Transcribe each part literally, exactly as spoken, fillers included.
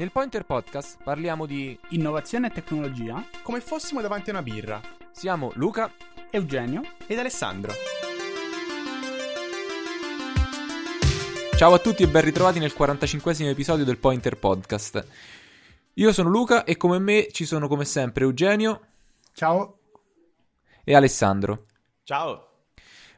Nel Pointer Podcast parliamo di innovazione e tecnologia come fossimo davanti a una birra. Siamo Luca, Eugenio ed Alessandro. Ciao a tutti e ben ritrovati nel quarantacinquesimo episodio del Pointer Podcast. Io sono Luca e come me ci sono come sempre Eugenio. Ciao. E Alessandro. Ciao.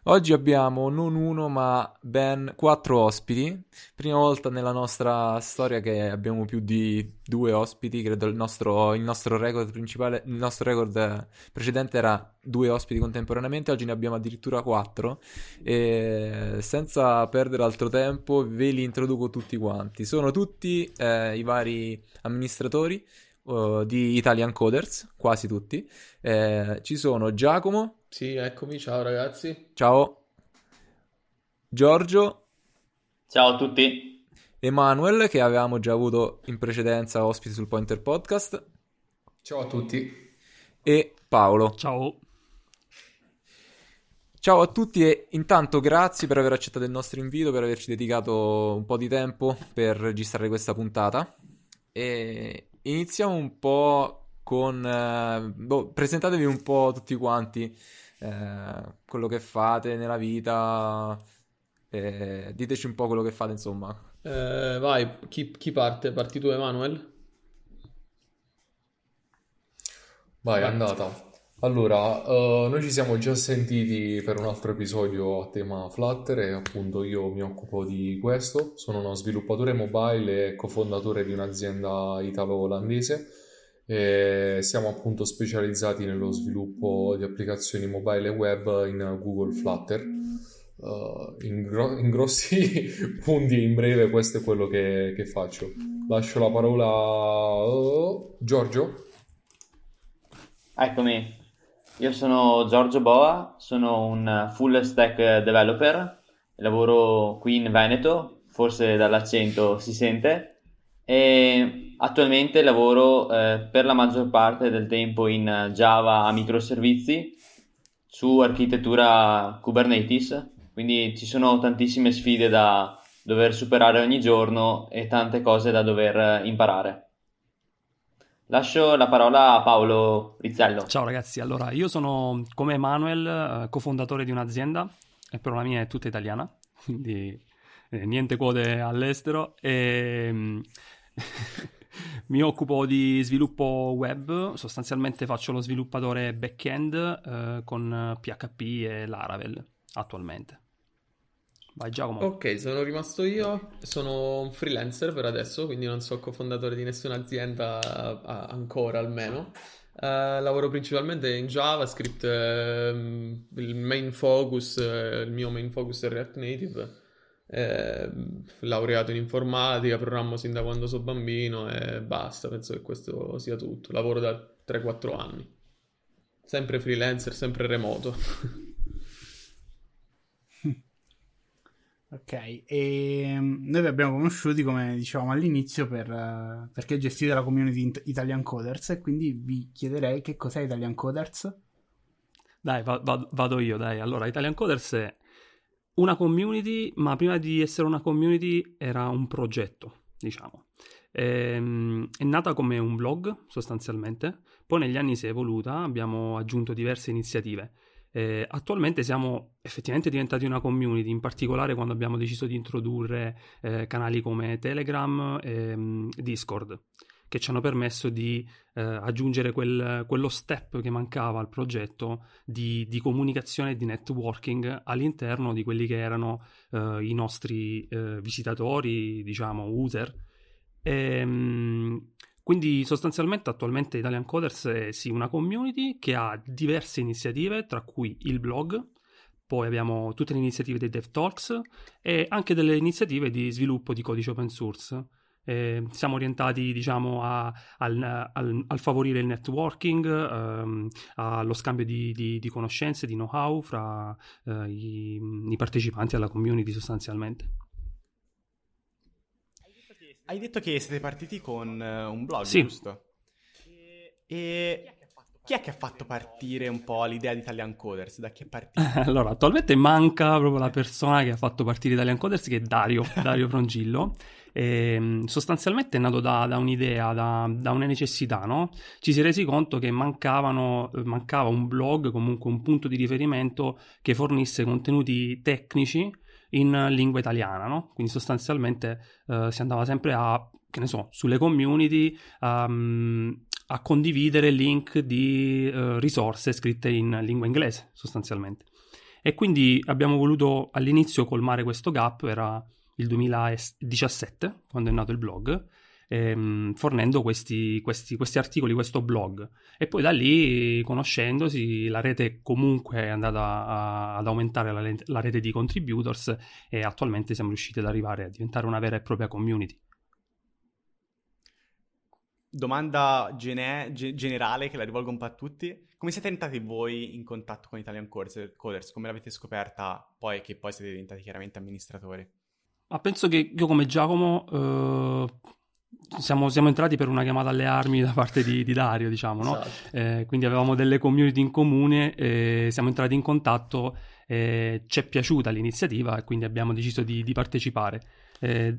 Oggi abbiamo non uno ma ben quattro ospiti, prima volta nella nostra storia che abbiamo più di due ospiti, credo il nostro, il nostro record principale, il nostro record precedente era due ospiti contemporaneamente, oggi ne abbiamo addirittura quattro e senza perdere altro tempo ve li introduco tutti quanti, sono tutti eh, i vari amministratori uh, di Italian Coders, quasi tutti, eh, ci sono Giacomo. Sì, eccomi, ciao ragazzi. Ciao. Giorgio. Ciao a tutti. Emanuele, che avevamo già avuto in precedenza ospiti sul Pointer Podcast. Ciao a tutti. E Paolo. Ciao. Ciao a tutti e intanto grazie per aver accettato il nostro invito, per averci dedicato un po' di tempo per registrare questa puntata. E iniziamo un po' con eh, boh, presentatevi un po' tutti quanti, eh, quello che fate nella vita, eh, diteci un po' quello che fate, insomma. Eh, vai, chi, chi parte? Parti tu, Emanuele? Vai, è andata. Allora, uh, noi ci siamo già sentiti per un altro episodio a tema Flutter e appunto io mi occupo di questo. Sono uno sviluppatore mobile e cofondatore di un'azienda italo-olandese. E siamo appunto specializzati nello sviluppo di applicazioni mobile e web in Google Flutter. Uh, in, gro- in grossi punti, in breve, questo è quello che, che faccio. Lascio la parola a Giorgio. Eccomi, io sono Giorgio Boa, sono un full stack developer, lavoro qui in Veneto, forse dall'accento si sente. E attualmente lavoro eh, per la maggior parte del tempo in Java a microservizi su architettura Kubernetes, quindi ci sono tantissime sfide da dover superare ogni giorno e tante cose da dover imparare. Lascio la parola a Paolo Rizzello. Ciao ragazzi, allora io sono come Emanuele, cofondatore di un'azienda e per la mia è tutta italiana, quindi niente quote all'estero e mi occupo di sviluppo web, sostanzialmente faccio lo sviluppatore back-end eh, con P H P e Laravel attualmente. Vai Giacomo. Ok, sono rimasto io, sono un freelancer per adesso, quindi non sono cofondatore di nessuna azienda ancora almeno. Uh, lavoro principalmente in JavaScript, ehm, il main focus, eh, il mio main focus è React Native. Eh, laureato in informatica, programmo sin da quando sono bambino e basta, penso che questo sia tutto. Lavoro da tre quattro anni, sempre freelancer, sempre remoto. Ok, e noi vi abbiamo conosciuti, come dicevamo all'inizio, per, perché gestite la community Italian Coders e quindi vi chiederei che cos'è Italian Coders. Dai, va- va- vado io, dai. Allora, Italian Coders è una community, ma prima di essere una community era un progetto, diciamo. Ehm, è nata come un blog, sostanzialmente. Poi negli anni si è evoluta, abbiamo aggiunto diverse iniziative. Ehm, attualmente siamo effettivamente diventati una community, in particolare quando abbiamo deciso di introdurre eh, canali come Telegram e um, Discord, che ci hanno permesso di eh, aggiungere quel, quello step che mancava al progetto di, di comunicazione e di networking all'interno di quelli che erano eh, i nostri eh, visitatori, diciamo, user. E, quindi sostanzialmente attualmente Italian Coders è sì, una community che ha diverse iniziative, tra cui il blog, poi abbiamo tutte le iniziative dei Dev Talks e anche delle iniziative di sviluppo di codice open source. Eh, siamo orientati diciamo a, al, al, al favorire il networking, ehm, allo scambio di, di, di conoscenze, di know-how fra eh, i, i partecipanti alla community sostanzialmente. Hai detto che siete partiti con un blog, sì, giusto? E chi è che ha fatto partire un po' l'idea di Italian Coders? Da chi è partito? Allora, attualmente manca proprio la persona che ha fatto partire Italian Coders, che è Dario, Dario Frongillo, E sostanzialmente è nato da, da un'idea, da, da una necessità, no? Ci si è resi conto che mancavano, mancava un blog, comunque un punto di riferimento che fornisse contenuti tecnici in lingua italiana, no? Quindi sostanzialmente eh, si andava sempre a, che ne so, sulle community um, a condividere link di eh, risorse scritte in lingua inglese, sostanzialmente. E quindi abbiamo voluto all'inizio colmare questo gap, era il duemiladiciassette quando è nato il blog, ehm, fornendo questi, questi, questi articoli, questo blog, e poi da lì, conoscendosi, la rete comunque è andata a, ad aumentare la, la rete di contributors, e attualmente siamo riusciti ad arrivare a diventare una vera e propria community. Domanda gene- generale che la rivolgo un po' a tutti: come siete entrati voi in contatto con Italian Coders? Come l'avete scoperta poi, che poi siete diventati chiaramente amministratori? Ma penso che io, come Giacomo, eh, siamo, siamo entrati per una chiamata alle armi da parte di, di Dario, diciamo, no? Esatto. Eh, quindi avevamo delle community in comune, eh, siamo entrati in contatto, eh, ci è piaciuta l'iniziativa e quindi abbiamo deciso di, di partecipare. Eh,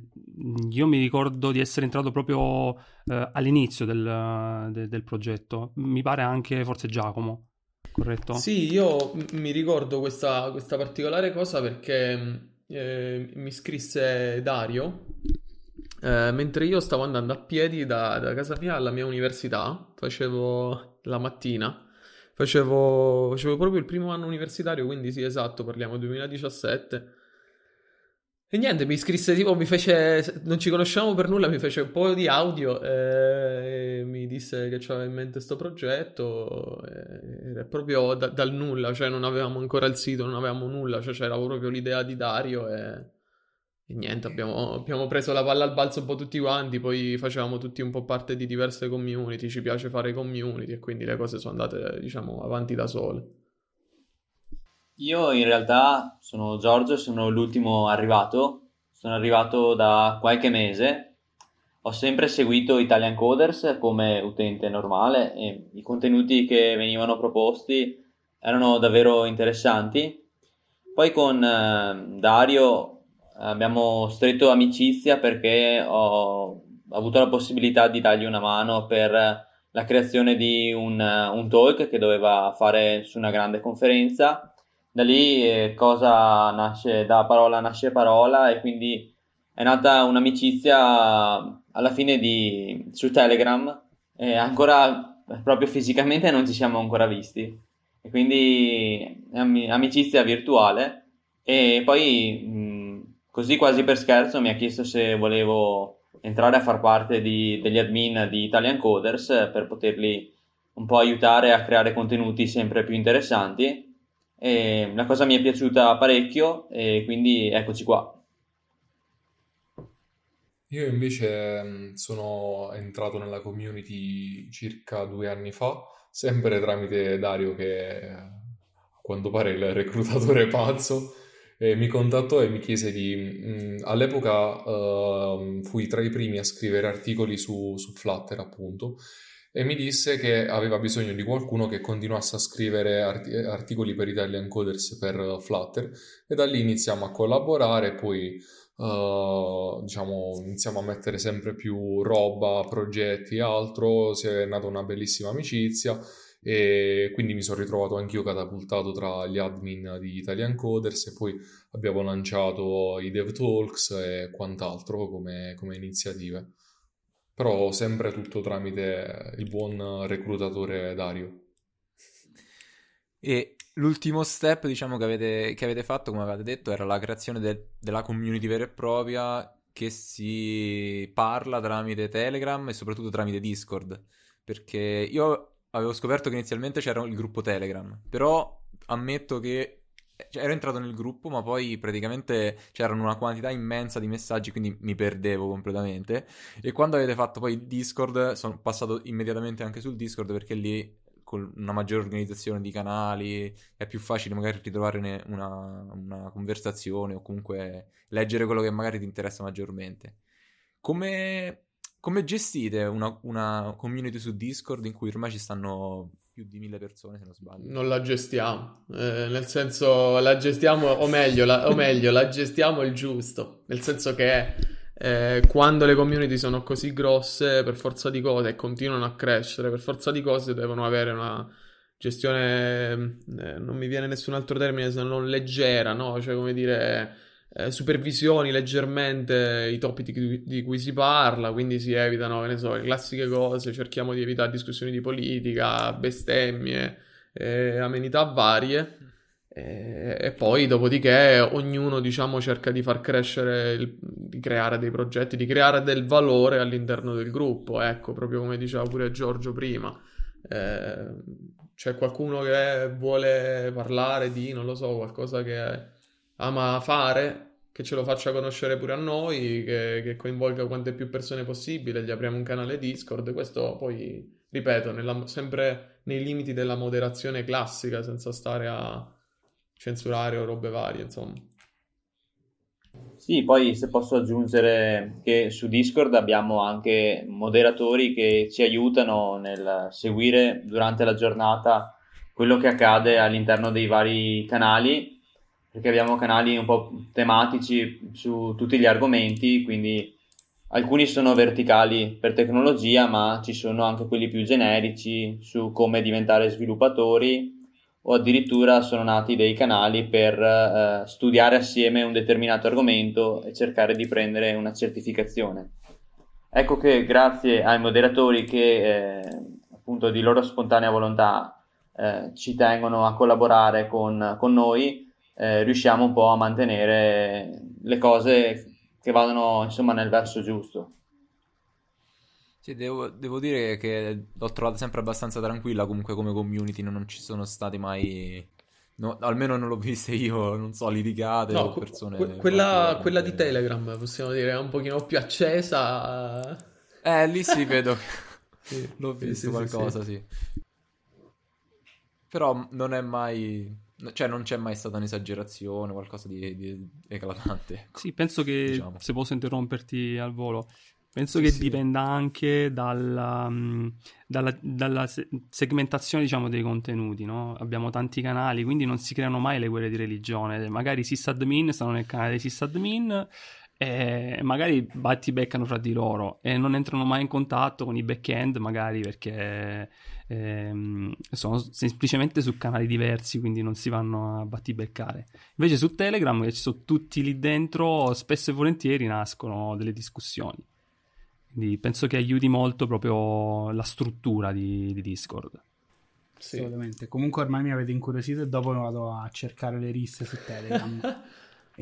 io mi ricordo di essere entrato proprio eh, all'inizio del, de, del progetto, mi pare anche forse Giacomo, corretto? Sì, io mi ricordo questa, questa particolare cosa perché... Eh, mi scrisse Dario eh, mentre io stavo andando a piedi da, da casa mia alla mia università. Facevo la mattina, facevo, facevo proprio il primo anno universitario, quindi sì, esatto, parliamo duemiladiciassette. E niente, mi scrisse, tipo, mi fece, non ci conosciamo per nulla, mi fece un po' di audio eh, e mi disse che c'aveva in mente sto progetto, era eh, proprio da, dal nulla, cioè non avevamo ancora il sito, non avevamo nulla, cioè c'era proprio l'idea di Dario e, e niente, abbiamo, abbiamo preso la palla al balzo un po' tutti quanti, poi facevamo tutti un po' parte di diverse community, ci piace fare community e quindi le cose sono andate, diciamo, avanti da sole. Io in realtà sono Giorgio, sono l'ultimo arrivato, sono arrivato da qualche mese, ho sempre seguito Italian Coders come utente normale e i contenuti che venivano proposti erano davvero interessanti. Poi con eh, Dario abbiamo stretto amicizia perché ho avuto la possibilità di dargli una mano per la creazione di un, un talk che doveva fare su una grande conferenza. Da lì eh, cosa nasce, da parola nasce parola, e quindi è nata un'amicizia alla fine di, su Telegram, e ancora proprio fisicamente non ci siamo ancora visti, e quindi am- amicizia virtuale. E poi mh, così quasi per scherzo mi ha chiesto se volevo entrare a far parte di, degli admin di Italian Coders per poterli un po' aiutare a creare contenuti sempre più interessanti. E la cosa mi è piaciuta parecchio e quindi eccoci qua. Io invece sono entrato nella community circa due anni fa, sempre tramite Dario, che a quanto pare è il reclutatore pazzo, e mi contattò e mi chiese di... All'epoca uh, fui tra i primi a scrivere articoli su, su Flutter, appunto, e mi disse che aveva bisogno di qualcuno che continuasse a scrivere art- articoli per Italian Coders per Flutter, e da lì iniziamo a collaborare, poi uh, diciamo iniziamo a mettere sempre più roba, progetti e altro, si è nata una bellissima amicizia, e quindi mi sono ritrovato anch'io catapultato tra gli admin di Italian Coders, e poi abbiamo lanciato i Dev Talks e quant'altro come, come iniziative. Però sempre tutto tramite il buon reclutatore Dario. E l'ultimo step, diciamo, che avete, che avete fatto, come avete detto, era la creazione de- della community vera e propria, che si parla tramite Telegram e soprattutto tramite Discord. Perché io avevo scoperto che inizialmente c'era il gruppo Telegram, però ammetto che... Cioè, ero entrato nel gruppo, ma poi praticamente c'erano una quantità immensa di messaggi, quindi mi perdevo completamente. E quando avete fatto poi il Discord, sono passato immediatamente anche sul Discord, perché lì, con una maggiore organizzazione di canali, è più facile magari ritrovare una, una conversazione, o comunque leggere quello che magari ti interessa maggiormente. Come, come gestite una, una community su Discord in cui ormai ci stanno... più di mille persone, se non sbaglio? Non la gestiamo, eh, nel senso la gestiamo, o meglio, la, o meglio, la gestiamo il giusto, nel senso che Eh, quando le community sono così grosse, per forza di cose, e continuano a crescere, per forza di cose devono avere una gestione, eh, non mi viene nessun altro termine se non leggera, no? Cioè, come dire, eh, supervisioni leggermente i topic di cui, di cui si parla, quindi si evitano, che ne so, le classiche cose, cerchiamo di evitare discussioni di politica, bestemmie, eh, amenità varie. E poi dopodiché ognuno, diciamo, cerca di far crescere il, di creare dei progetti, di creare del valore all'interno del gruppo, ecco, proprio come diceva pure Giorgio prima. Eh, c'è qualcuno che vuole parlare di, non lo so, qualcosa che ama fare, che ce lo faccia conoscere pure a noi, che, che coinvolga quante più persone possibile, gli apriamo un canale Discord. Questo poi, ripeto, nella, sempre nei limiti della moderazione classica, senza stare a censurare o robe varie, insomma. Sì, poi se posso aggiungere che su Discord abbiamo anche moderatori che ci aiutano nel seguire durante la giornata quello che accade all'interno dei vari canali, perché abbiamo canali un po' tematici su tutti gli argomenti, quindi alcuni sono verticali per tecnologia, ma ci sono anche quelli più generici su come diventare sviluppatori, o addirittura sono nati dei canali per eh, studiare assieme un determinato argomento e cercare di prendere una certificazione. Ecco che grazie ai moderatori che eh, appunto di loro spontanea volontà eh, ci tengono a collaborare con, con noi, eh, riusciamo un po' a mantenere le cose che vadano, insomma, nel verso giusto. Sì, devo, devo dire che l'ho trovata sempre abbastanza tranquilla comunque come community, non, non ci sono stati mai, no, almeno non l'ho vista io, non so, litigate, no, o persone... Que- quella, quella di Telegram, possiamo dire, è un pochino più accesa. Eh, lì sì, vedo sì, l'ho visto sì, qualcosa, sì, sì. sì. Però non è mai... Cioè non c'è mai stata un'esagerazione, qualcosa di, di eclatante. Sì, penso che, diciamo, se posso interromperti al volo... Penso sì, che sì. dipenda anche dalla, dalla, dalla segmentazione, diciamo, dei contenuti, no? Abbiamo tanti canali, quindi non si creano mai le guerre di religione. Magari sysadmin stanno nel canale sysadmin e magari batti beccano fra di loro e non entrano mai in contatto con i back-end, magari perché ehm, sono semplicemente su canali diversi, quindi non si vanno a batti beccare. Invece su Telegram, che ci sono tutti lì dentro, spesso e volentieri nascono delle discussioni. Quindi penso che aiuti molto proprio la struttura di, di Discord. Sì. Assolutamente. Comunque ormai mi avete incuriosito e dopo vado a cercare le risse su Telegram.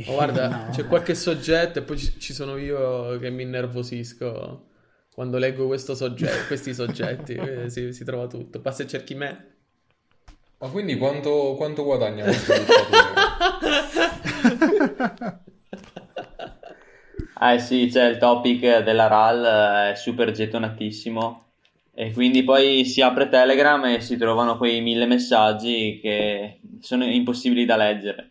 Oh, guarda, no, c'è qualche soggetto e poi ci, ci sono io che mi innervosisco quando leggo questo soggetto, questi soggetti. si, si trova tutto. Basta e cerchi me. Ma quindi quanto, quanto guadagna questo dittatore? Eh sì, c'è il topic della R A L, è super gettonatissimo e quindi poi si apre Telegram e si trovano quei mille messaggi che sono impossibili da leggere.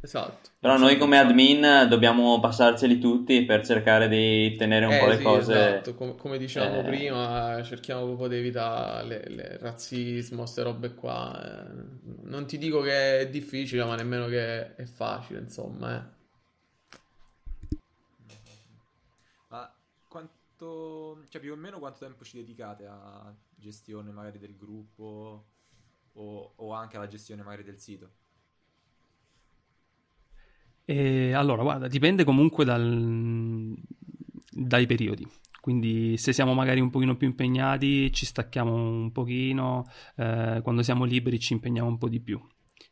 Esatto. Però noi come admin dobbiamo passarceli tutti per cercare di tenere un eh, po' le sì, cose... Esatto, come, come dicevamo eh... prima, cerchiamo proprio di evitare le, le razzismo, queste robe qua. Non ti dico che è difficile, ma nemmeno che è facile, insomma, eh. Cioè, più o meno quanto tempo ci dedicate a gestione magari del gruppo o, o anche alla gestione magari del sito? E allora, guarda, dipende comunque dal, dai periodi. Quindi se siamo magari un pochino più impegnati ci stacchiamo un pochino, eh, quando siamo liberi ci impegniamo un po' di più.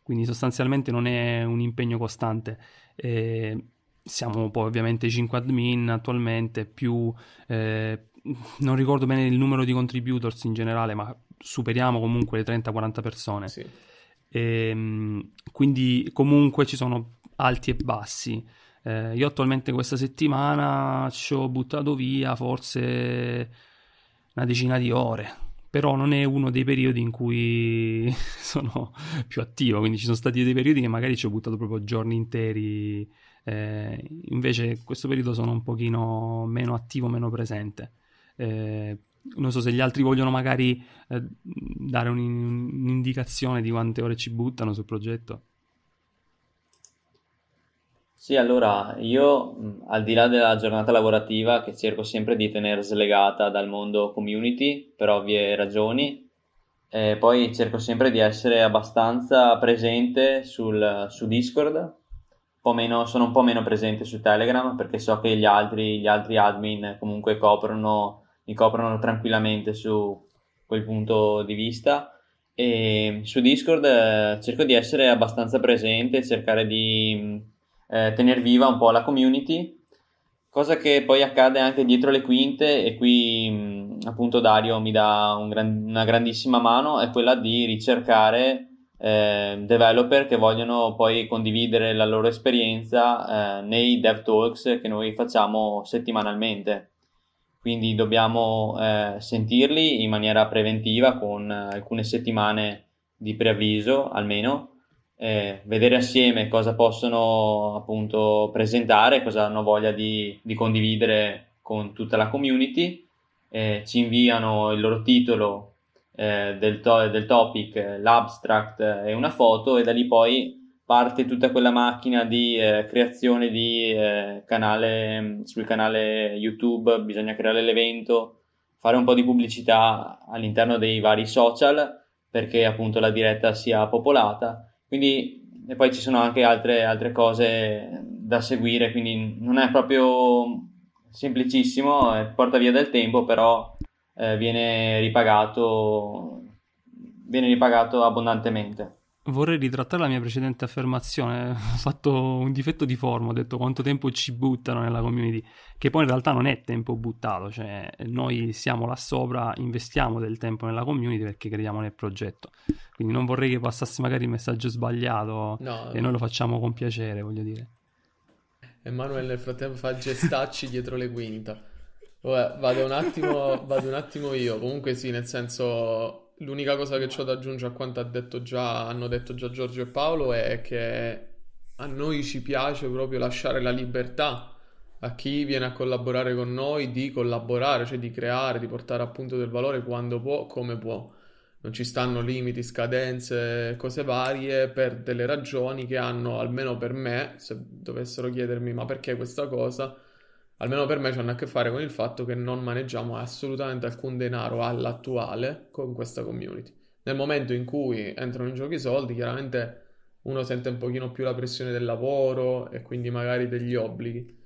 Quindi sostanzialmente non è un impegno costante. Eh, Siamo poi ovviamente cinque admin attualmente, più eh, non ricordo bene il numero di contributors in generale, ma superiamo comunque le trenta quaranta persone. Sì. E, quindi comunque ci sono alti e bassi. Eh, io attualmente questa settimana ci ho buttato via forse una decina di ore, però non è uno dei periodi in cui sono più attivo, quindi ci sono stati dei periodi che magari ci ho buttato proprio giorni interi. Eh, invece questo periodo sono un pochino meno attivo, meno presente. Eh, non so se gli altri vogliono magari eh, dare un, un'indicazione di quante ore ci buttano sul progetto. Sì, allora io mh, al di là della giornata lavorativa che cerco sempre di tenere slegata dal mondo community per ovvie ragioni, eh, poi cerco sempre di essere abbastanza presente sul, su Discord, un po' meno, sono un po' meno presente su Telegram perché so che gli altri, gli altri admin comunque coprono, mi coprono tranquillamente su quel punto di vista. E su Discord eh, cerco di essere abbastanza presente, cercare di eh, tenere viva un po' la community, cosa che poi accade anche dietro le quinte, e qui mh, appunto Dario mi dà un gran- una grandissima mano, è quella di ricercare eh, developer che vogliono poi condividere la loro esperienza eh, nei Dev Talks che noi facciamo settimanalmente. Quindi dobbiamo eh, sentirli in maniera preventiva con eh, alcune settimane di preavviso almeno, eh, vedere assieme cosa possono appunto presentare, cosa hanno voglia di, di condividere con tutta la community, eh, ci inviano il loro titolo eh, del, to- del topic, l'abstract e una foto, e da lì poi parte tutta quella macchina di eh, creazione di eh, canale, sul canale YouTube. Bisogna creare l'evento, fare un po' di pubblicità all'interno dei vari social perché appunto la diretta sia popolata. Quindi, e poi ci sono anche altre, altre cose da seguire, quindi non è proprio semplicissimo, eh, porta via del tempo, però eh, viene ripagato, viene ripagato abbondantemente. Vorrei ritrattare la mia precedente affermazione, ho fatto un difetto di forma, ho detto quanto tempo ci buttano nella community, che poi in realtà non è tempo buttato, cioè noi siamo là sopra, investiamo del tempo nella community perché crediamo nel progetto, quindi non vorrei che passasse magari il messaggio sbagliato, no, e noi lo facciamo con piacere, voglio dire. Emanuele nel frattempo fa gestacci dietro le quinte. Vabbè, vado un attimo, vado un attimo io, comunque sì, nel senso... L'unica cosa che ho da aggiungere a quanto ha detto già, hanno detto già Giorgio e Paolo è che a noi ci piace proprio lasciare la libertà a chi viene a collaborare con noi di collaborare, cioè di creare, di portare appunto del valore quando può, come può. Non ci stanno limiti, scadenze, cose varie per delle ragioni che hanno, almeno per me, se dovessero chiedermi ma perché questa cosa, almeno per me c'hanno a che fare con il fatto che non maneggiamo assolutamente alcun denaro all'attuale con questa community. Nel momento in cui entrano in gioco i soldi, chiaramente uno sente un pochino più la pressione del lavoro e quindi magari degli obblighi.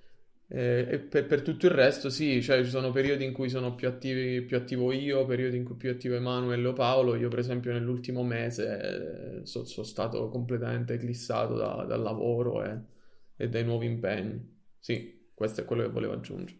E, e per, per tutto il resto sì, cioè ci sono periodi in cui sono più, attivi, più attivo io, periodi in cui più attivo Emanuele o Paolo. Io per esempio nell'ultimo mese eh, sono so stato completamente eclissato da, dal lavoro e, e dai nuovi impegni, sì. Questo è quello che volevo aggiungere.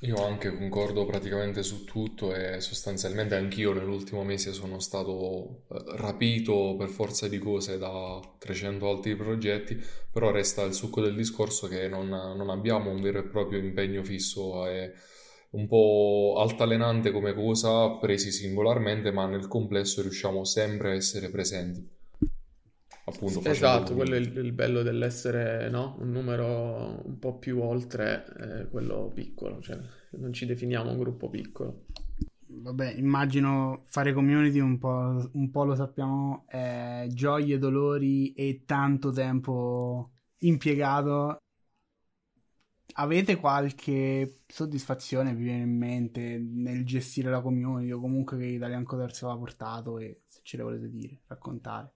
Io anche concordo praticamente su tutto e sostanzialmente anch'io nell'ultimo mese sono stato rapito per forza di cose da trecento altri progetti, però resta il succo del discorso che non, non abbiamo un vero e proprio impegno fisso, è un po' altalenante come cosa, presi singolarmente, ma nel complesso riusciamo sempre a essere presenti. Appunto, esatto, quello è il, il bello dell'essere, no? Un numero un po' più oltre eh, quello piccolo, cioè non ci definiamo un gruppo piccolo. Vabbè, immagino fare community un po', un po' lo sappiamo, eh, gioie, dolori e tanto tempo impiegato. Avete qualche soddisfazione, vi viene in mente, nel gestire la community o comunque che Italian Coders aveva portato, e se ce le volete dire, raccontare?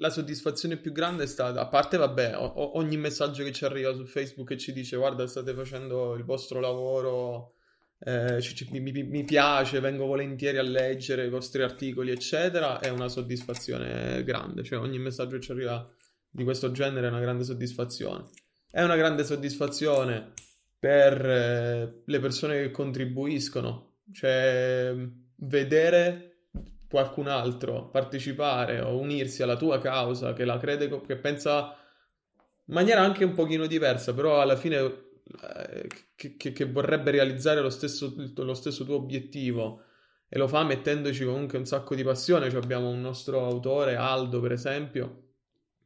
La soddisfazione più grande è stata, a parte vabbè, o- ogni messaggio che ci arriva su Facebook che ci dice guarda state facendo il vostro lavoro, eh, c- c- mi-, mi piace, vengo volentieri a leggere i vostri articoli eccetera, è una soddisfazione grande, cioè ogni messaggio che ci arriva di questo genere è una grande soddisfazione. È una grande soddisfazione per eh, le persone che contribuiscono, cioè vedere qualcun altro partecipare o unirsi alla tua causa, che la crede, che pensa in maniera anche un pochino diversa, però alla fine eh, che, che vorrebbe realizzare lo stesso, lo stesso tuo obiettivo, e lo fa mettendoci comunque un sacco di passione. Cioè abbiamo un nostro autore, Aldo per esempio,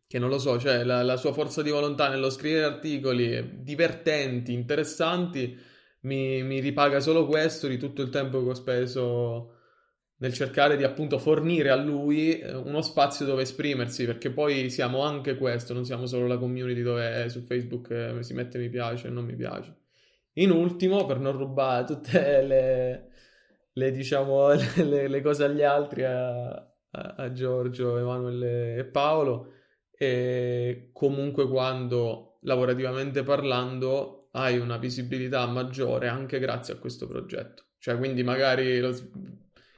che non lo so, cioè la, la sua forza di volontà nello scrivere articoli divertenti, interessanti, mi, mi ripaga solo questo di tutto il tempo che ho speso nel cercare di appunto fornire a lui uno spazio dove esprimersi, perché poi siamo anche questo, non siamo solo la community dove su Facebook si mette mi piace e non mi piace. In ultimo, per non rubare tutte le, le diciamo le, le cose agli altri, a, a, a Giorgio, Emanuele e Paolo, e comunque quando lavorativamente parlando hai una visibilità maggiore anche grazie a questo progetto, cioè quindi magari lo,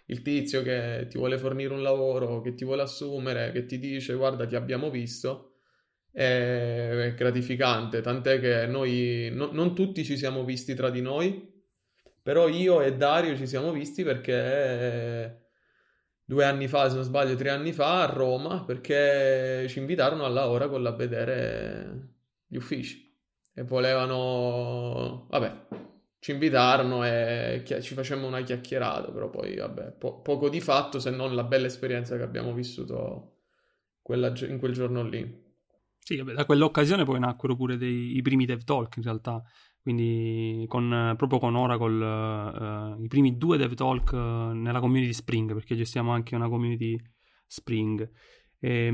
il tizio che ti vuole fornire un lavoro, che ti vuole assumere, che ti dice guarda ti abbiamo visto, è gratificante, tant'è che noi no, non tutti ci siamo visti tra di noi, però io e Dario ci siamo visti perché due anni fa, se non sbaglio tre anni fa, a Roma, perché ci invitarono alla Oracle a vedere gli uffici e volevano, vabbè, ci invitarono e chi- ci facemmo una chiacchierata, però poi vabbè, po- poco di fatto, se non la bella esperienza che abbiamo vissuto quella gi- in quel giorno lì. Sì, vabbè, da quell'occasione poi nacquero pure dei, i primi Dev Talk in realtà, quindi con, proprio con Oracle eh, i primi due Dev Talk eh, nella community Spring, perché gestiamo anche una community Spring. E,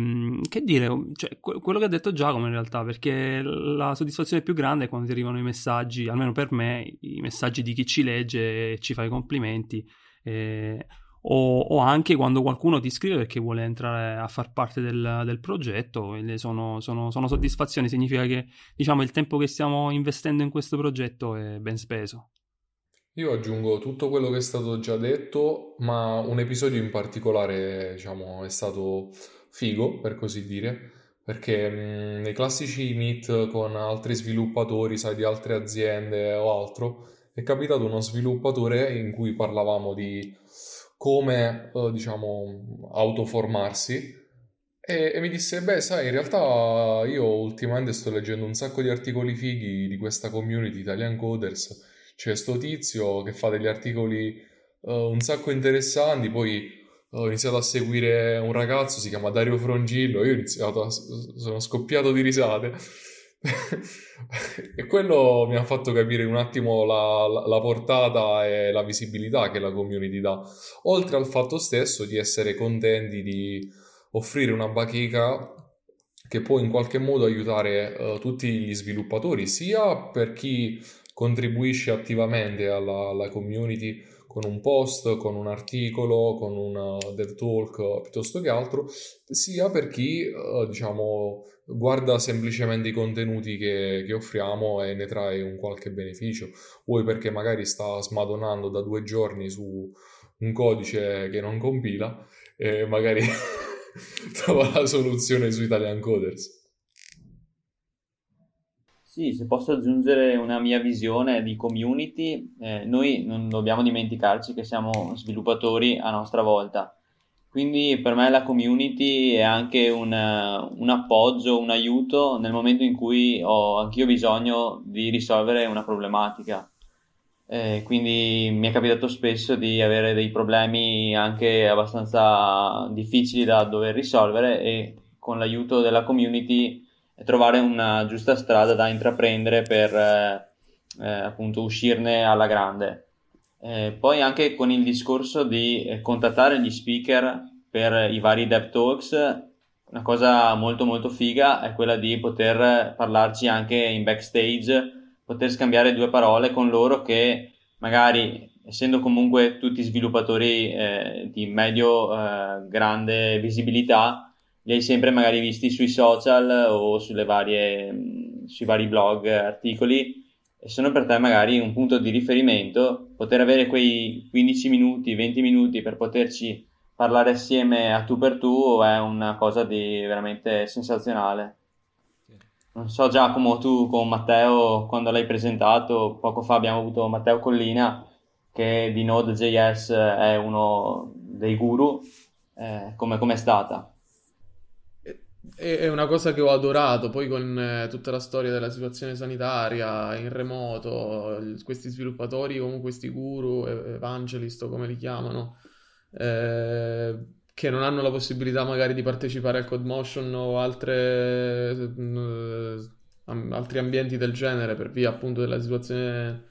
che dire, cioè, quello che ha detto Giacomo in realtà, perché la soddisfazione più grande è quando ti arrivano i messaggi, almeno per me, i messaggi di chi ci legge e ci fa i complimenti, eh, o, o anche quando qualcuno ti scrive perché vuole entrare a far parte del, del progetto, e sono, sono, sono soddisfazioni, significa che diciamo il tempo che stiamo investendo in questo progetto è ben speso. Io aggiungo tutto quello che è stato già detto, ma un episodio in particolare diciamo è stato figo, per così dire, perché mh, nei classici meet con altri sviluppatori, sai, di altre aziende o altro, è capitato uno sviluppatore in cui parlavamo di come, eh, diciamo, autoformarsi, e, e mi disse, beh, sai, in realtà io ultimamente sto leggendo un sacco di articoli fighi di questa community Italian Coders, c'è sto tizio che fa degli articoli eh, un sacco interessanti, poi ho iniziato a seguire un ragazzo, si chiama Dario Frongillo, io ho iniziato a, sono scoppiato di risate e quello mi ha fatto capire un attimo la, la, la portata e la visibilità che la community dà, oltre al fatto stesso di essere contenti di offrire una bacheca che può in qualche modo aiutare uh, tutti gli sviluppatori, sia per chi contribuisce attivamente alla, alla community con un post, con un articolo, con un dev talk piuttosto che altro, sia per chi diciamo guarda semplicemente i contenuti che, che offriamo e ne trae un qualche beneficio, vuoi perché magari sta smadonnando da due giorni su un codice che non compila e magari trova la soluzione su Italian Coders. Sì, se posso aggiungere una mia visione di community, eh, noi non dobbiamo dimenticarci che siamo sviluppatori a nostra volta, quindi per me la community è anche un, un appoggio, un aiuto nel momento in cui ho anch'io bisogno di risolvere una problematica, eh, quindi mi è capitato spesso di avere dei problemi anche abbastanza difficili da dover risolvere e con l'aiuto della community trovare una giusta strada da intraprendere per eh, eh, appunto uscirne alla grande. Eh, poi anche con il discorso di eh, contattare gli speaker per i vari Dev Talks, una cosa molto molto figa è quella di poter parlarci anche in backstage, poter scambiare due parole con loro che magari, essendo comunque tutti sviluppatori eh, di medio eh, grande visibilità, li hai sempre magari visti sui social o sulle varie, sui vari blog, articoli, e sono per te magari un punto di riferimento, poter avere quei quindici minuti, venti minuti per poterci parlare assieme a tu per tu è una cosa di veramente sensazionale. Non so Giacomo, tu con Matteo, quando l'hai presentato, poco fa abbiamo avuto Matteo Collina, che di Node.js è uno dei guru, eh, come è stata? È una cosa che ho adorato, poi con tutta la storia della situazione sanitaria, in remoto, questi sviluppatori, comunque questi guru, evangelist o come li chiamano, eh, che non hanno la possibilità magari di partecipare al CodeMotion o altre, eh, altri ambienti del genere per via appunto della situazione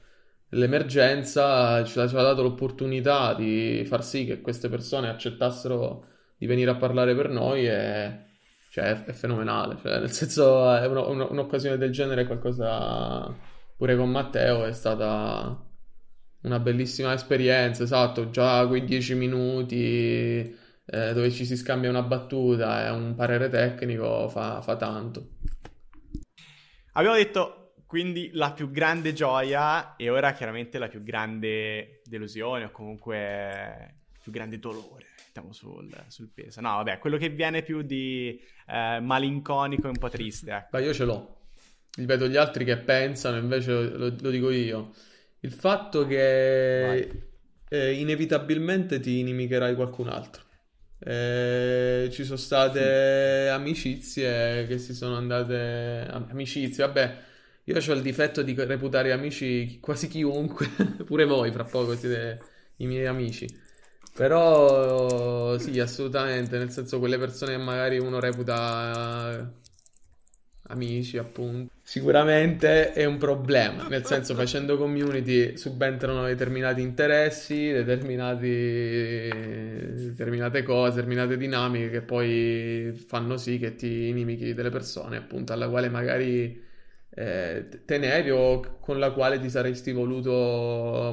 l'emergenza ci ha dato l'opportunità di far sì che queste persone accettassero di venire a parlare per noi e cioè, è fenomenale, cioè, nel senso è un, un, un'occasione del genere, qualcosa pure con Matteo è stata una bellissima esperienza, esatto, già quei dieci minuti eh, dove ci si scambia una battuta e un parere tecnico fa, fa tanto. Abbiamo detto quindi la più grande gioia e ora chiaramente la più grande delusione o comunque il più grande dolore. Sul, sul peso, no vabbè, quello che viene più di eh, malinconico e un po' triste, ecco. Beh, io ce l'ho, ripeto, gli altri che pensano invece lo, lo dico io, il fatto che eh, inevitabilmente ti inimicherai qualcun altro, eh, ci sono state sì. amicizie che si sono andate amicizie, vabbè, io ho il difetto di reputare amici quasi chiunque pure voi fra poco siete i miei amici. Però sì, assolutamente, nel senso quelle persone che magari uno reputa amici, appunto, sicuramente è un problema, nel senso facendo community subentrano determinati interessi, determinati determinate cose, determinate dinamiche che poi fanno sì che ti inimichi delle persone, appunto, alla quale magari Eh, tenevi o con la quale ti saresti voluto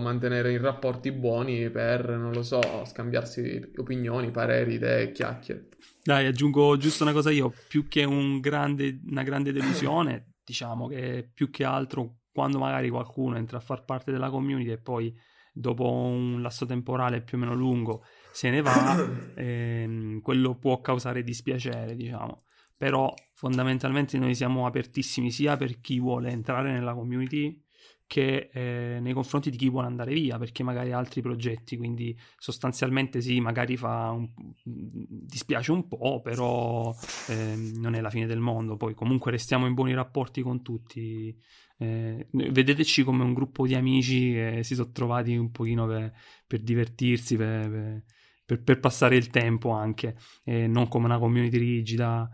mantenere in rapporti buoni per, non lo so, scambiarsi opinioni, pareri, idee, chiacchiere. Dai, aggiungo giusto una cosa io, più che un grande, una grande delusione, diciamo che più che altro quando magari qualcuno entra a far parte della community e poi dopo un lasso temporale più o meno lungo se ne va, ehm, quello può causare dispiacere, diciamo. Però fondamentalmente noi siamo apertissimi sia per chi vuole entrare nella community che eh, nei confronti di chi vuole andare via perché magari ha altri progetti, quindi sostanzialmente sì, magari fa un... dispiace un po', però eh, non è la fine del mondo, poi comunque restiamo in buoni rapporti con tutti, eh, vedeteci come un gruppo di amici che si sono trovati un pochino per, per divertirsi, per, per, per, per passare il tempo anche, eh, non come una community rigida.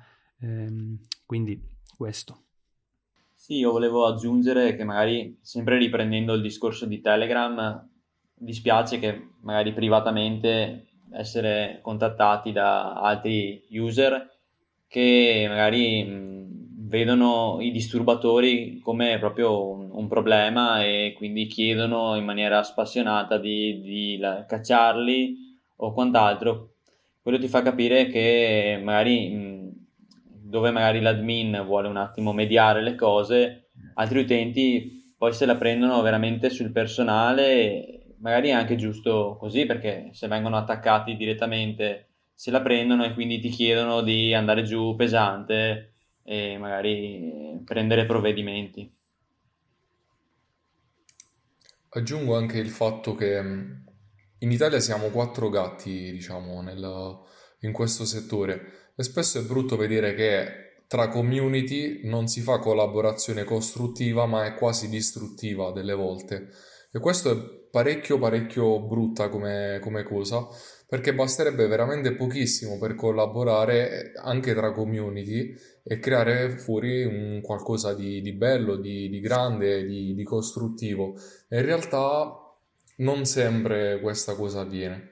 Quindi questo. Sì, io volevo aggiungere che magari sempre riprendendo il discorso di Telegram, dispiace che magari privatamente essere contattati da altri user che magari mh, vedono i disturbatori come proprio un, un problema e quindi chiedono in maniera spassionata di, di la, cacciarli o quant'altro. Quello ti fa capire che magari mh, dove magari l'admin vuole un attimo mediare le cose, altri utenti poi se la prendono veramente sul personale, magari è anche giusto così, perché se vengono attaccati direttamente se la prendono e quindi ti chiedono di andare giù pesante e magari prendere provvedimenti. Aggiungo anche il fatto che in Italia siamo quattro gatti, diciamo, nel, in questo settore. E spesso è brutto vedere che tra community non si fa collaborazione costruttiva, ma è quasi distruttiva delle volte. E questo è parecchio parecchio brutta come, come cosa, perché basterebbe veramente pochissimo per collaborare anche tra community e creare fuori un qualcosa di, di bello, di, di grande, di, di costruttivo. E in realtà non sempre questa cosa avviene.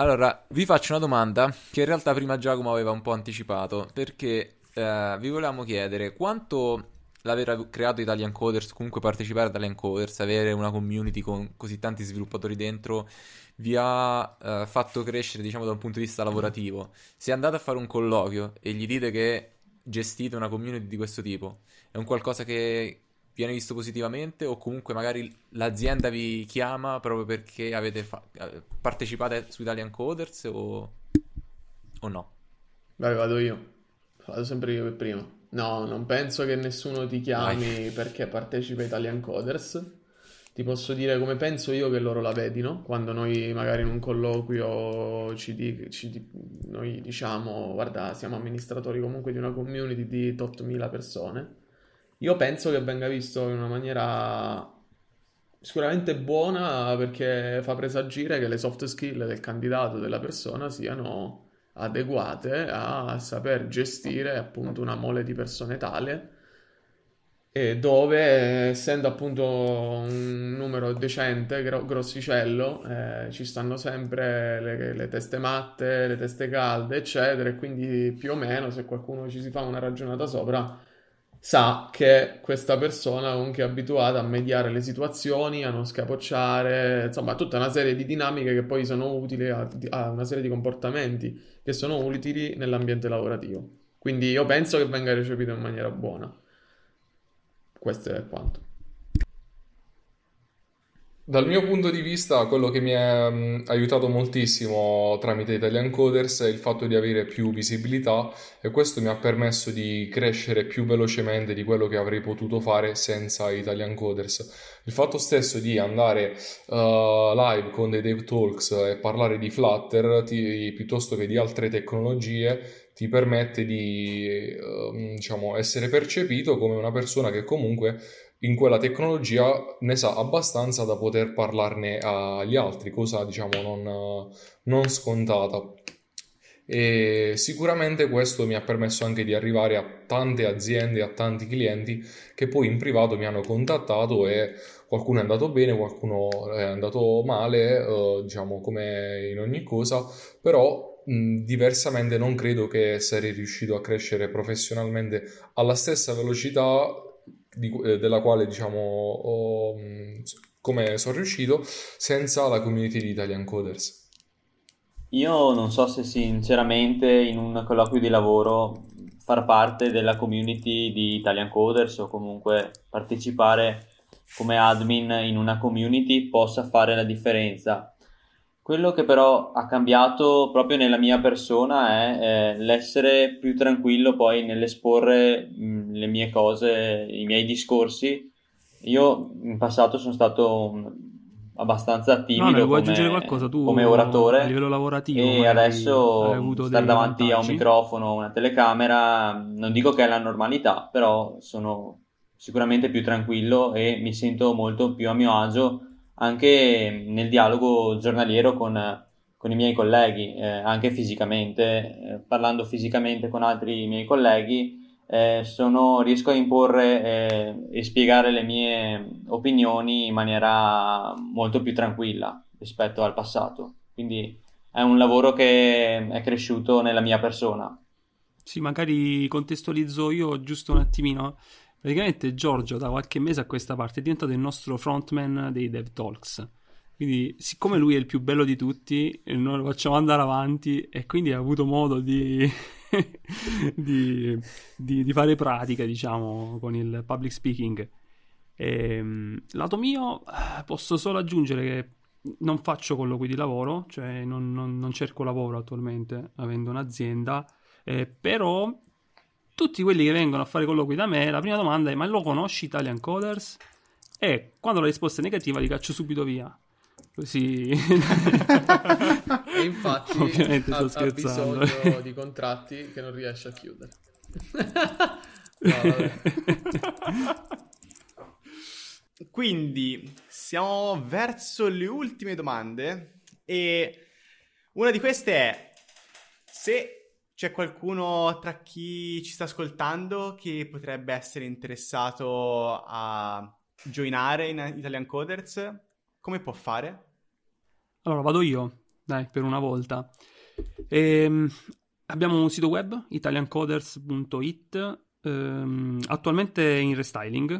Allora, vi faccio una domanda che in realtà prima Giacomo aveva un po' anticipato, perché eh, vi volevamo chiedere quanto l'aver creato Italian Coders, comunque partecipare ad Italian Coders, avere una community con così tanti sviluppatori dentro, vi ha eh, fatto crescere, diciamo, da un punto di vista lavorativo. Se andate a fare un colloquio e gli dite che gestite una community di questo tipo, è un qualcosa che viene visto positivamente o comunque magari l'azienda vi chiama proprio perché avete fa- partecipate su Italian Coders o, o no? Vai, vado io, vado sempre io per primo. No, non penso che nessuno ti chiami Vai. perché partecipa a Italian Coders. Ti posso dire come penso io che loro la vedino, quando noi magari in un colloquio ci, di- ci di- noi diciamo guarda, siamo amministratori comunque di una community di ottomila persone. Io penso che venga visto in una maniera sicuramente buona perché fa presagire che le soft skill del candidato, della persona, siano adeguate a saper gestire appunto una mole di persone tale e dove, essendo appunto un numero decente, gro- grossicello, eh, ci stanno sempre le, le teste matte, le teste calde, eccetera, e quindi più o meno, se qualcuno ci si fa una ragionata sopra, sa che questa persona comunque è abituata a mediare le situazioni, a non scapocciare, insomma tutta una serie di dinamiche che poi sono utili a, a una serie di comportamenti che sono utili nell'ambiente lavorativo. Quindi io penso che venga recepito in maniera buona. Questo è quanto. Dal mio punto di vista, quello che mi ha aiutato moltissimo tramite Italian Coders è il fatto di avere più visibilità, e questo mi ha permesso di crescere più velocemente di quello che avrei potuto fare senza Italian Coders. Il fatto stesso di andare uh, live con dei Dev Talks e parlare di Flutter ti, piuttosto che di altre tecnologie ti permette di uh, diciamo, essere percepito come una persona che comunque in quella tecnologia ne sa abbastanza da poter parlarne agli altri, cosa diciamo non, non scontata. E sicuramente questo mi ha permesso anche di arrivare a tante aziende, a tanti clienti che poi in privato mi hanno contattato, e qualcuno è andato bene, qualcuno è andato male, eh, diciamo come in ogni cosa, però diversamente non credo che sarei riuscito a crescere professionalmente alla stessa velocità di, della quale diciamo ho, come sono riuscito senza la community di Italian Coders. Io non so se sinceramente in un colloquio di lavoro far parte della community di Italian Coders o comunque partecipare come admin in una community possa fare la differenza. Quello che però ha cambiato proprio nella mia persona è eh, l'essere più tranquillo poi nell'esporre mh, le mie cose, i miei discorsi. Io in passato sono stato mh, abbastanza timido, no, no, vuoi come, aggiungere qualcosa, tu, come oratore, a livello lavorativo, e adesso stare davanti vantaggi. A un microfono, una telecamera, non dico che è la normalità, però sono sicuramente più tranquillo e mi sento molto più a mio agio anche nel dialogo giornaliero con, con i miei colleghi, eh, anche fisicamente, eh, parlando fisicamente con altri miei colleghi, eh, sono, riesco a imporre eh, e spiegare le mie opinioni in maniera molto più tranquilla rispetto al passato. Quindi è un lavoro che è cresciuto nella mia persona. Sì, magari contestualizzo io giusto un attimino. Praticamente Giorgio da qualche mese a questa parte è diventato il nostro frontman dei Dev Talks, quindi siccome lui è il più bello di tutti noi lo facciamo andare avanti, e quindi ha avuto modo di, di, di, di fare pratica, diciamo, con il public speaking. E, lato mio, posso solo aggiungere che non faccio colloqui di lavoro, cioè non, non, non cerco lavoro attualmente avendo un'azienda, eh, però tutti quelli che vengono a fare colloqui da me, la prima domanda è: ma lo conosci Italian Coders? E quando la risposta è negativa li caccio subito via. Così. E infatti ovviamente ha, sto ha bisogno di contratti che non riesce a chiudere. No, quindi siamo verso le ultime domande, e una di queste è: se c'è qualcuno tra chi ci sta ascoltando che potrebbe essere interessato a joinare in Italian Coders, come può fare? Allora vado io, dai, per una volta. Ehm, abbiamo un sito web, italian coders punto it, ehm, attualmente in restyling,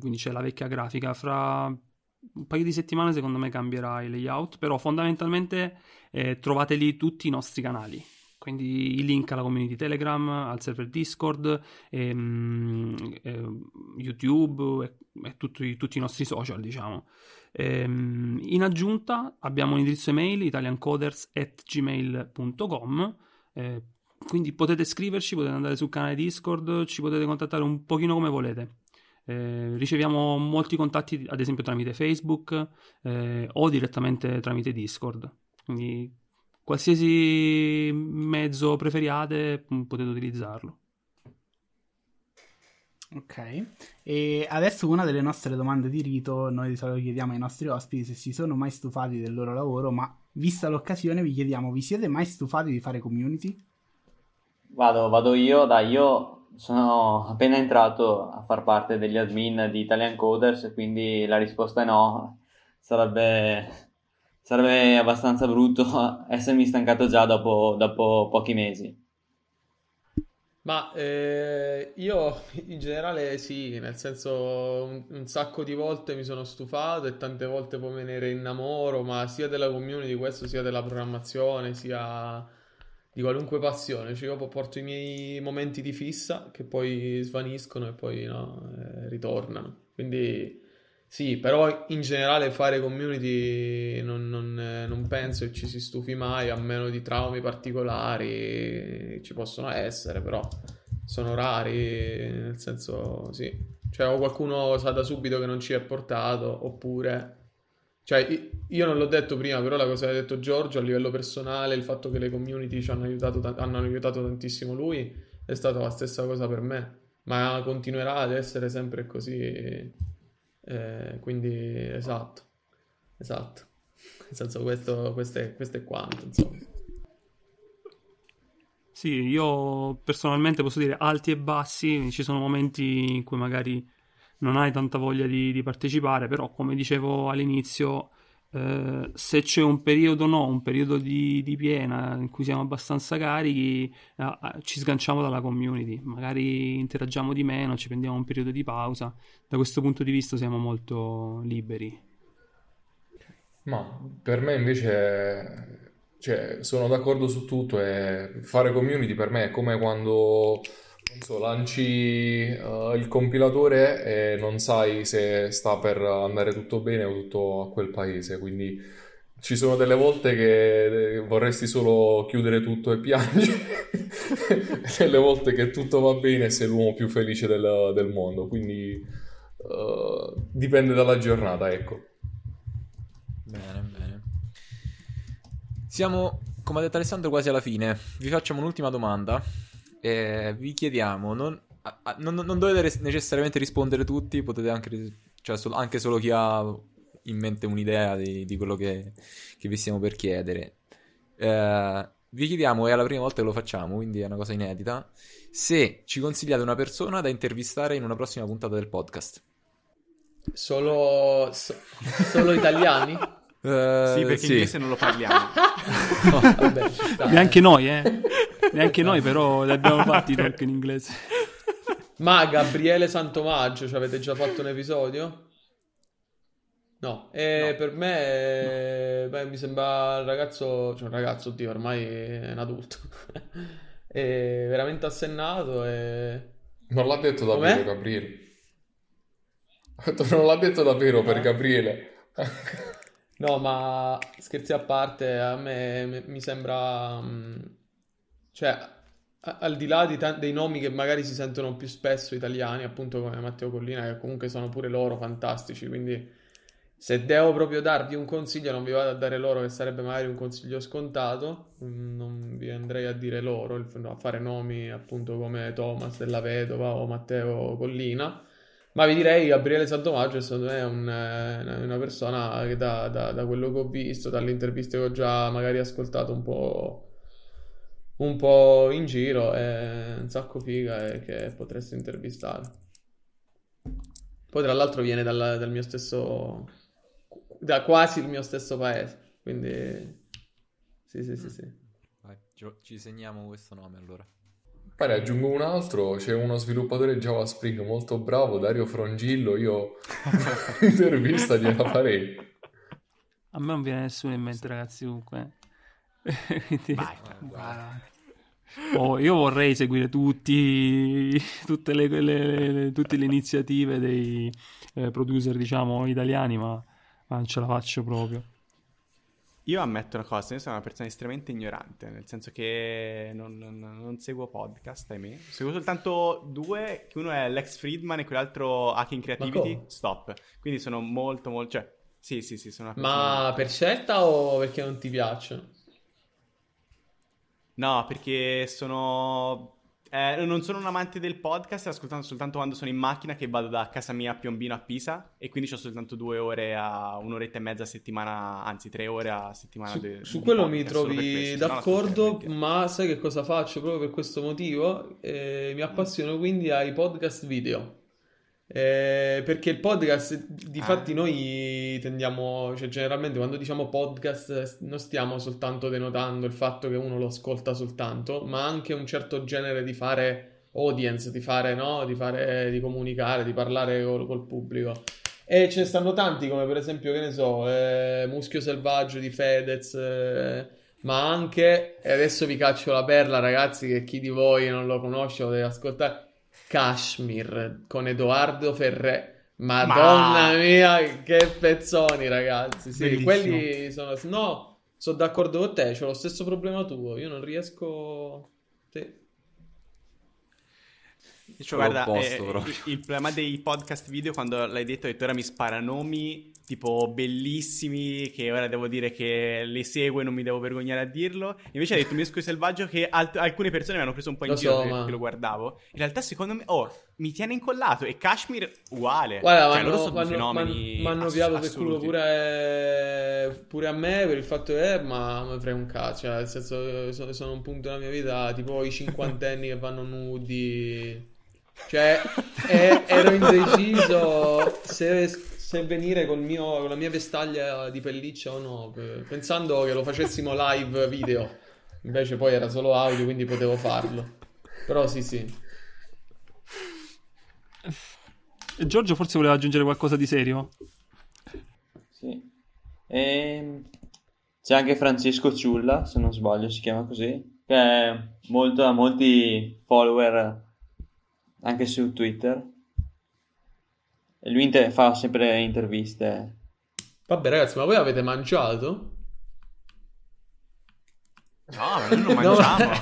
quindi c'è la vecchia grafica. Fra un paio di settimane secondo me cambierà il layout, però fondamentalmente eh, trovate lì tutti i nostri canali. Quindi i link alla community Telegram, al server Discord, ehm, ehm, YouTube e, e tutti, tutti i nostri social, diciamo. Ehm, in aggiunta abbiamo un indirizzo email italiancoders at gmail punto com, eh, quindi potete scriverci, potete andare sul canale Discord, ci potete contattare un pochino come volete. Eh, riceviamo molti contatti, ad esempio tramite Facebook eh, o direttamente tramite Discord. Quindi qualsiasi mezzo preferiate potete utilizzarlo. Ok, e adesso una delle nostre domande di rito: noi di solito chiediamo ai nostri ospiti se si sono mai stufati del loro lavoro, ma vista l'occasione vi chiediamo: vi siete mai stufati di fare community? Vado, vado io, dai, io sono appena entrato a far parte degli admin di Italian Coders, quindi la risposta è no. Sarebbe, sarebbe abbastanza brutto essermi stancato già dopo, dopo pochi mesi. Ma eh, io in generale sì, nel senso un, un sacco di volte mi sono stufato e tante volte poi me ne rinnamoro, ma sia della community di questo, sia della programmazione, sia di qualunque passione. Cioè io porto i miei momenti di fissa che poi svaniscono e poi no, eh, ritornano. Quindi sì, però in generale fare community non, non, eh, non penso che ci si stufi mai, a meno di traumi particolari, ci possono essere, però sono rari, nel senso sì. Cioè o qualcuno sa da subito che non ci è portato, oppure... Cioè io non l'ho detto prima, però la cosa che ha detto Giorgio a livello personale, il fatto che le community ci hanno aiutato, hanno aiutato tantissimo lui, è stata la stessa cosa per me, ma continuerà ad essere sempre così... Eh, quindi esatto, esatto, nel senso questo, questo, è, questo è quanto, insomma. Sì, io personalmente posso dire alti e bassi, ci sono momenti in cui magari non hai tanta voglia di, di partecipare, però come dicevo all'inizio, eh, se c'è un periodo no, un periodo di, di piena in cui siamo abbastanza carichi, eh, ci sganciamo dalla community, magari interagiamo di meno, ci prendiamo un periodo di pausa. Da questo punto di vista siamo molto liberi. Ma per me invece, cioè, sono d'accordo su tutto, e fare community per me è come quando, non so, lanci uh, il compilatore e non sai se sta per andare tutto bene o tutto a quel paese, quindi ci sono delle volte che vorresti solo chiudere tutto e piangere, delle volte che tutto va bene e sei l'uomo più felice del, del mondo, quindi uh, dipende dalla giornata, ecco. Bene, bene. Siamo, come ha detto Alessandro, quasi alla fine. Vi facciamo un'ultima domanda. Eh, vi chiediamo, non, non, non dovete necessariamente rispondere tutti, potete anche, cioè, sol, anche solo chi ha in mente un'idea di, di quello che, che vi stiamo per chiedere. Eh, vi chiediamo, è la prima volta che lo facciamo, quindi è una cosa inedita, se ci consigliate una persona da intervistare in una prossima puntata del podcast. Solo, so, solo italiani? Uh, sì, perché sì. Inglese non lo parliamo. No, vabbè, ci sta, neanche eh. noi, eh. Neanche noi, però li abbiamo fatti talk in inglese. Ma Gabriele Santomaggio, ci avete già fatto un episodio? No, e no. Per me no. Beh, mi sembra un ragazzo, cioè un ragazzo, oddio, ormai è un adulto. È veramente assennato e... Non l'ha detto davvero. Com'è? Gabriele. Non l'ha detto davvero, no. Per Gabriele. No, ma scherzi a parte, a me mi sembra, cioè, al di là di t- dei nomi che magari si sentono più spesso italiani, appunto come Matteo Collina, che comunque sono pure loro fantastici, quindi se devo proprio darvi un consiglio non vi vado a dare loro, che sarebbe magari un consiglio scontato, non vi andrei a dire loro, a fare nomi appunto come Thomas della Vedova o Matteo Collina. Ma vi direi Gabriele Santomaggio, secondo me è un, una persona che da, da, da quello che ho visto, dalle interviste che ho già magari ascoltato un po', un po' in giro, è un sacco figa e che potreste intervistare. Poi tra l'altro viene dal, dal mio stesso, da quasi il mio stesso paese, quindi sì sì sì sì. Vai, ci segniamo questo nome allora. Poi ne aggiungo un altro, c'è uno sviluppatore Java Spring molto bravo, Dario Frongillo, io l'intervista gliela farei. A me non viene nessuno in mente, ragazzi, comunque. Quindi... Vai, guarda. Oh, io vorrei seguire tutti, tutte le, le, le, tutte le iniziative dei eh, producer, diciamo, italiani, ma, ma non ce la faccio proprio. Io ammetto una cosa, io sono una persona estremamente ignorante, nel senso che non, non, non seguo podcast, ahimè. Seguo soltanto due, che uno è Lex Friedman e quell'altro Hacking Creativity, stop. Quindi sono molto, molto, cioè, sì, sì, sì, sono una persona... Ma per scelta o perché non ti piacciono? No, perché sono... Eh, non sono un amante del podcast, ascoltando soltanto quando sono in macchina, che vado da casa mia a Piombino a Pisa, e quindi ho soltanto due ore a un'oretta e mezza a settimana, anzi tre ore a settimana. Su, de, su quello podcast, mi trovi questo, d'accordo, ma sai che cosa faccio proprio per questo motivo? Eh, mi appassiono quindi ai podcast video. Eh, perché il podcast, difatti, ah. noi tendiamo, cioè generalmente quando diciamo podcast non stiamo soltanto denotando il fatto che uno lo ascolta soltanto, ma anche un certo genere di fare audience, di fare, no? Di fare, di comunicare, di parlare col, col pubblico. E ce ne stanno tanti, come per esempio, che ne so, eh, Muschio Selvaggio di Fedez, eh, ma anche, e adesso vi caccio la perla, ragazzi, che chi di voi non lo conosce lo deve ascoltare, Kashmir con Edoardo Ferré. Madonna Ma... mia, che pezzoni, ragazzi. Sì, bellissimo. Quelli sono... No, sono d'accordo con te, c'ho lo stesso problema tuo. Io non riesco... Sì. Cioè, guarda, posto, eh, il problema dei podcast video, quando l'hai detto, ho detto, ora mi spara nomi tipo bellissimi che ora devo dire che le seguo e non mi devo vergognare a dirlo. Invece hai detto Muschio Selvaggio, che alt- alcune persone mi hanno preso un po' in lo giro, so, perché ma... lo guardavo. In realtà secondo me, oh, mi tiene incollato. E Kashmir uguale. Guarda, cioè, loro sono fenomeni. Mi hanno piato per culo pure, pure a me, per il fatto che ma me frega un cazzo, cioè, nel senso, sono, sono un punto della mia vita, tipo i cinquantenni che vanno nudi. Cioè, eh, ero indeciso se, se venire col mio, con la mia vestaglia di pelliccia o no, pensando che lo facessimo live video, invece poi era solo audio, quindi potevo farlo. Però sì, sì. E Giorgio forse voleva aggiungere qualcosa di serio? Sì. E... c'è anche Francesco Ciulla, se non sbaglio si chiama così, che ha molto, molti follower anche su Twitter, e lui inter- fa sempre interviste. Vabbè, ragazzi, ma voi avete mangiato? No, ma noi non mangiamo.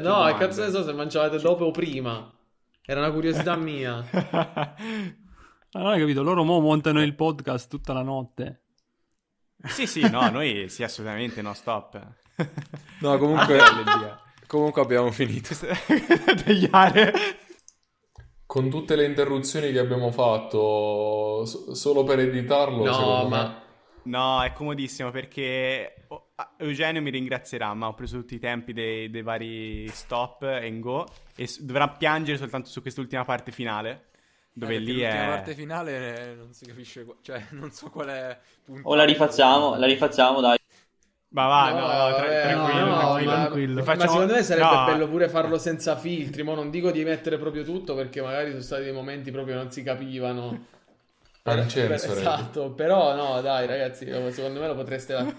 No, no, che cazzo ne so se mangiavate dopo o prima, era una curiosità mia. Ma non hai capito, loro mo montano il podcast tutta la notte. Sì, sì, no, noi sì, assolutamente no stop. No, comunque comunque abbiamo finito tagliare. Con tutte le interruzioni che abbiamo fatto, so- solo per editarlo, no, secondo ma... me... No, è comodissimo, perché Eugenio mi ringrazierà, ma ho preso tutti i tempi dei, dei vari stop and go, e dovrà piangere soltanto su quest'ultima parte finale, dove eh, lì è... L'ultima parte finale non si capisce, cioè non so qual è... O la rifacciamo, la rifacciamo, dai. Ma va, no, no, no tra- tranquillo, no, tranquillo, no, tranquillo. Ma, facciamo... ma secondo me sarebbe no. bello pure farlo senza filtri. Mo non dico di mettere proprio tutto, perché magari sono stati dei momenti proprio non si capivano. Per, per, esatto, però no, dai ragazzi, secondo me lo potreste la...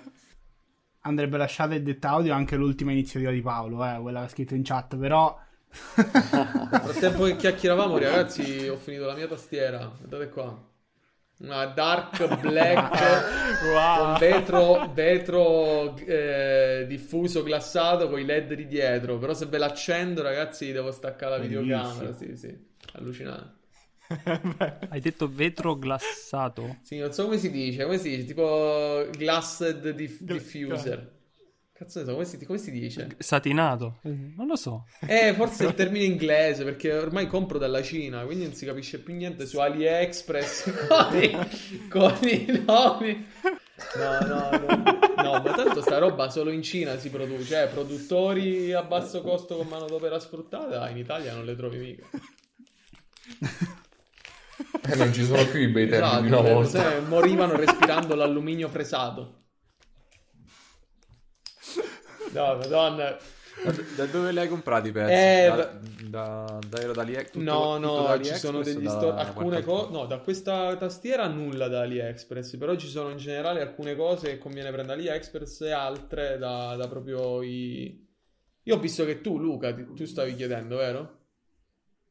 Andrebbe lasciato il dettaglio anche l'ultima inizio di Paolo, eh, quella scritta in chat, però... Nel frattempo che chiacchieravamo, ragazzi, ho finito la mia tastiera, guardate qua. Una dark black wow. con vetro, vetro eh, diffuso glassato con i led di dietro. Però se ve l'accendo, ragazzi, devo staccare la Bellissimo. videocamera. Sì, sì, allucinante. Hai detto vetro glassato? Sì, non so come si dice, come si dice? Tipo glassed dif- diffuser. Cazzo, come si, come si dice? Satinato? Non lo so. Eh, forse il termine inglese, perché ormai compro dalla Cina, quindi non si capisce più niente su AliExpress con i, con i nomi. No, no, no, no, ma tanto sta roba solo in Cina si produce, eh, produttori a basso costo con manodopera sfruttata, in Italia non le trovi mica. Eh, non ci sono più i bei termini, esatto, di una volta. Eh, morivano respirando l'alluminio fresato. No, madonna. Da, da dove li hai comprati i pezzi? Eh, da da, da Aliexpress? No, no, da ci sono degli sto- alcune cose. No, da questa tastiera nulla da AliExpress, però ci sono in generale alcune cose che conviene prendere AliExpress e altre da, da proprio i... Io ho visto che tu, Luca, ti, tu stavi chiedendo, vero?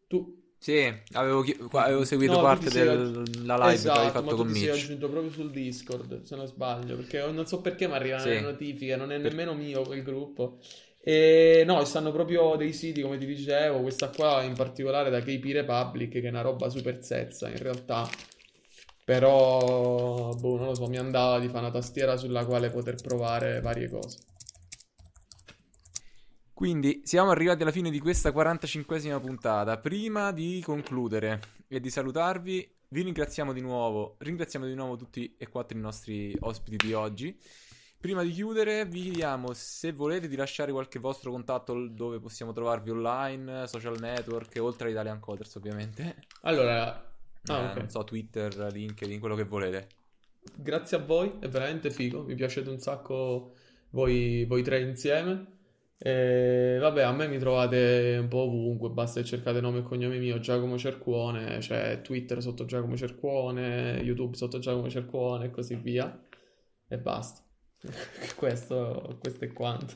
Tu Sì, avevo, chi- avevo seguito no, parte della sei... live, esatto, che avevi fatto con Mitch. Esatto, ma tu ti sei aggiunto proprio sul Discord, se non sbaglio, perché non so perché mi arrivano sì. le notifiche, non è per... nemmeno mio quel gruppo. E no, stanno proprio dei siti, come ti dicevo, questa qua in particolare da K P Republic, che è una roba super sezza in realtà. Però, boh, non lo so, mi andava di fare una tastiera sulla quale poter provare varie cose. Quindi siamo arrivati alla fine di questa quarantacinquesima puntata. Prima di concludere e di salutarvi, vi ringraziamo di nuovo, ringraziamo di nuovo tutti e quattro i nostri ospiti di oggi. Prima di chiudere vi chiediamo, se volete, di lasciare qualche vostro contatto dove possiamo trovarvi online, social network, oltre a Italian Coders ovviamente. Allora, ah, eh, okay. non so, Twitter, LinkedIn, quello che volete. Grazie a voi, è veramente figo, mi piacete un sacco voi, voi tre insieme. E vabbè, a me mi trovate un po' ovunque, basta che cercate nome e cognome mio, Giacomo Cercuone, cioè Twitter sotto Giacomo Cercuone, YouTube sotto Giacomo Cercuone e così via, e basta. questo, questo è quanto.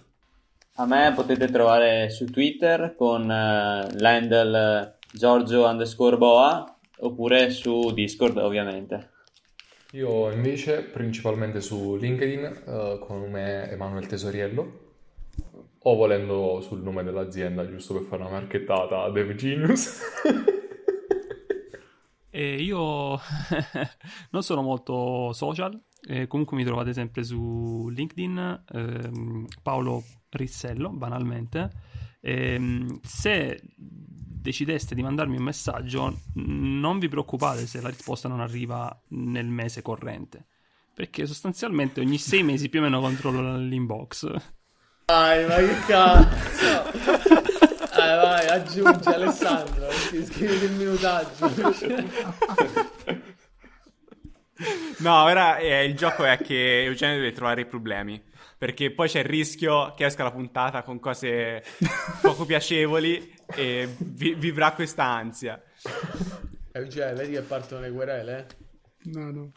A me potete trovare su Twitter con uh, l'handle Giorgio underscore Boa, oppure su Discord ovviamente. Io invece principalmente su LinkedIn uh, come Emanuele Tesoriello, o volendo sul nome dell'azienda, giusto per fare una marchettata, DevGenius. E io non sono molto social, eh, comunque mi trovate sempre su LinkedIn, ehm, Paolo Rizzello banalmente. Eh, se decideste di mandarmi un messaggio, non vi preoccupate se la risposta non arriva nel mese corrente, perché sostanzialmente ogni sei mesi più o meno controllo l'inbox. Dai, ma che cazzo! Dai, vai, aggiungi Alessandro, scrivete il minutaggio. No, ora eh, il gioco è che Eugenio deve trovare i problemi, perché poi c'è il rischio che esca la puntata con cose poco piacevoli e vi- vivrà questa ansia. Eugenio, vedi che partono le querele? No, no.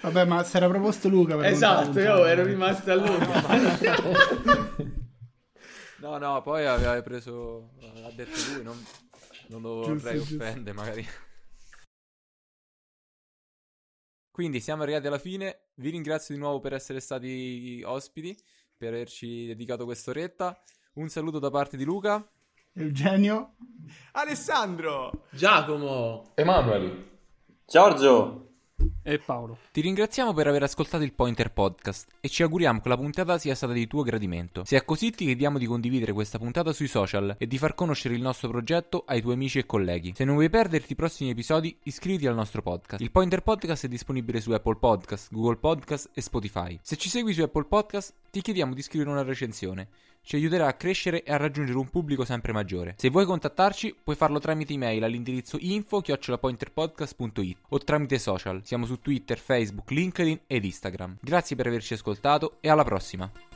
Vabbè, ma si era proposto Luca per esatto, io ero rimasto a Luca. No, no, poi aveva preso, l'ha detto lui, non, non lo vorrei offendere magari. Quindi siamo arrivati alla fine, vi ringrazio di nuovo per essere stati ospiti, per averci dedicato quest'oretta. Un saluto da parte di Luca, Eugenio, Alessandro, Giacomo, Emanuele, Giorgio e Paolo. Ti ringraziamo per aver ascoltato il Pointer Podcast e ci auguriamo che la puntata sia stata di tuo gradimento. Se è così, ti chiediamo di condividere questa puntata sui social e di far conoscere il nostro progetto ai tuoi amici e colleghi. Se non vuoi perderti i prossimi episodi, iscriviti al nostro podcast. Il Pointer Podcast è disponibile su Apple Podcast, Google Podcast e Spotify. Se ci segui su Apple Podcast, ti chiediamo di scrivere una recensione. Ci aiuterà a crescere e a raggiungere un pubblico sempre maggiore. Se vuoi contattarci, puoi farlo tramite email all'indirizzo info chiocciola pointerpodcast punto it o tramite social. Siamo su Twitter, Facebook, LinkedIn ed Instagram. Grazie per averci ascoltato e alla prossima!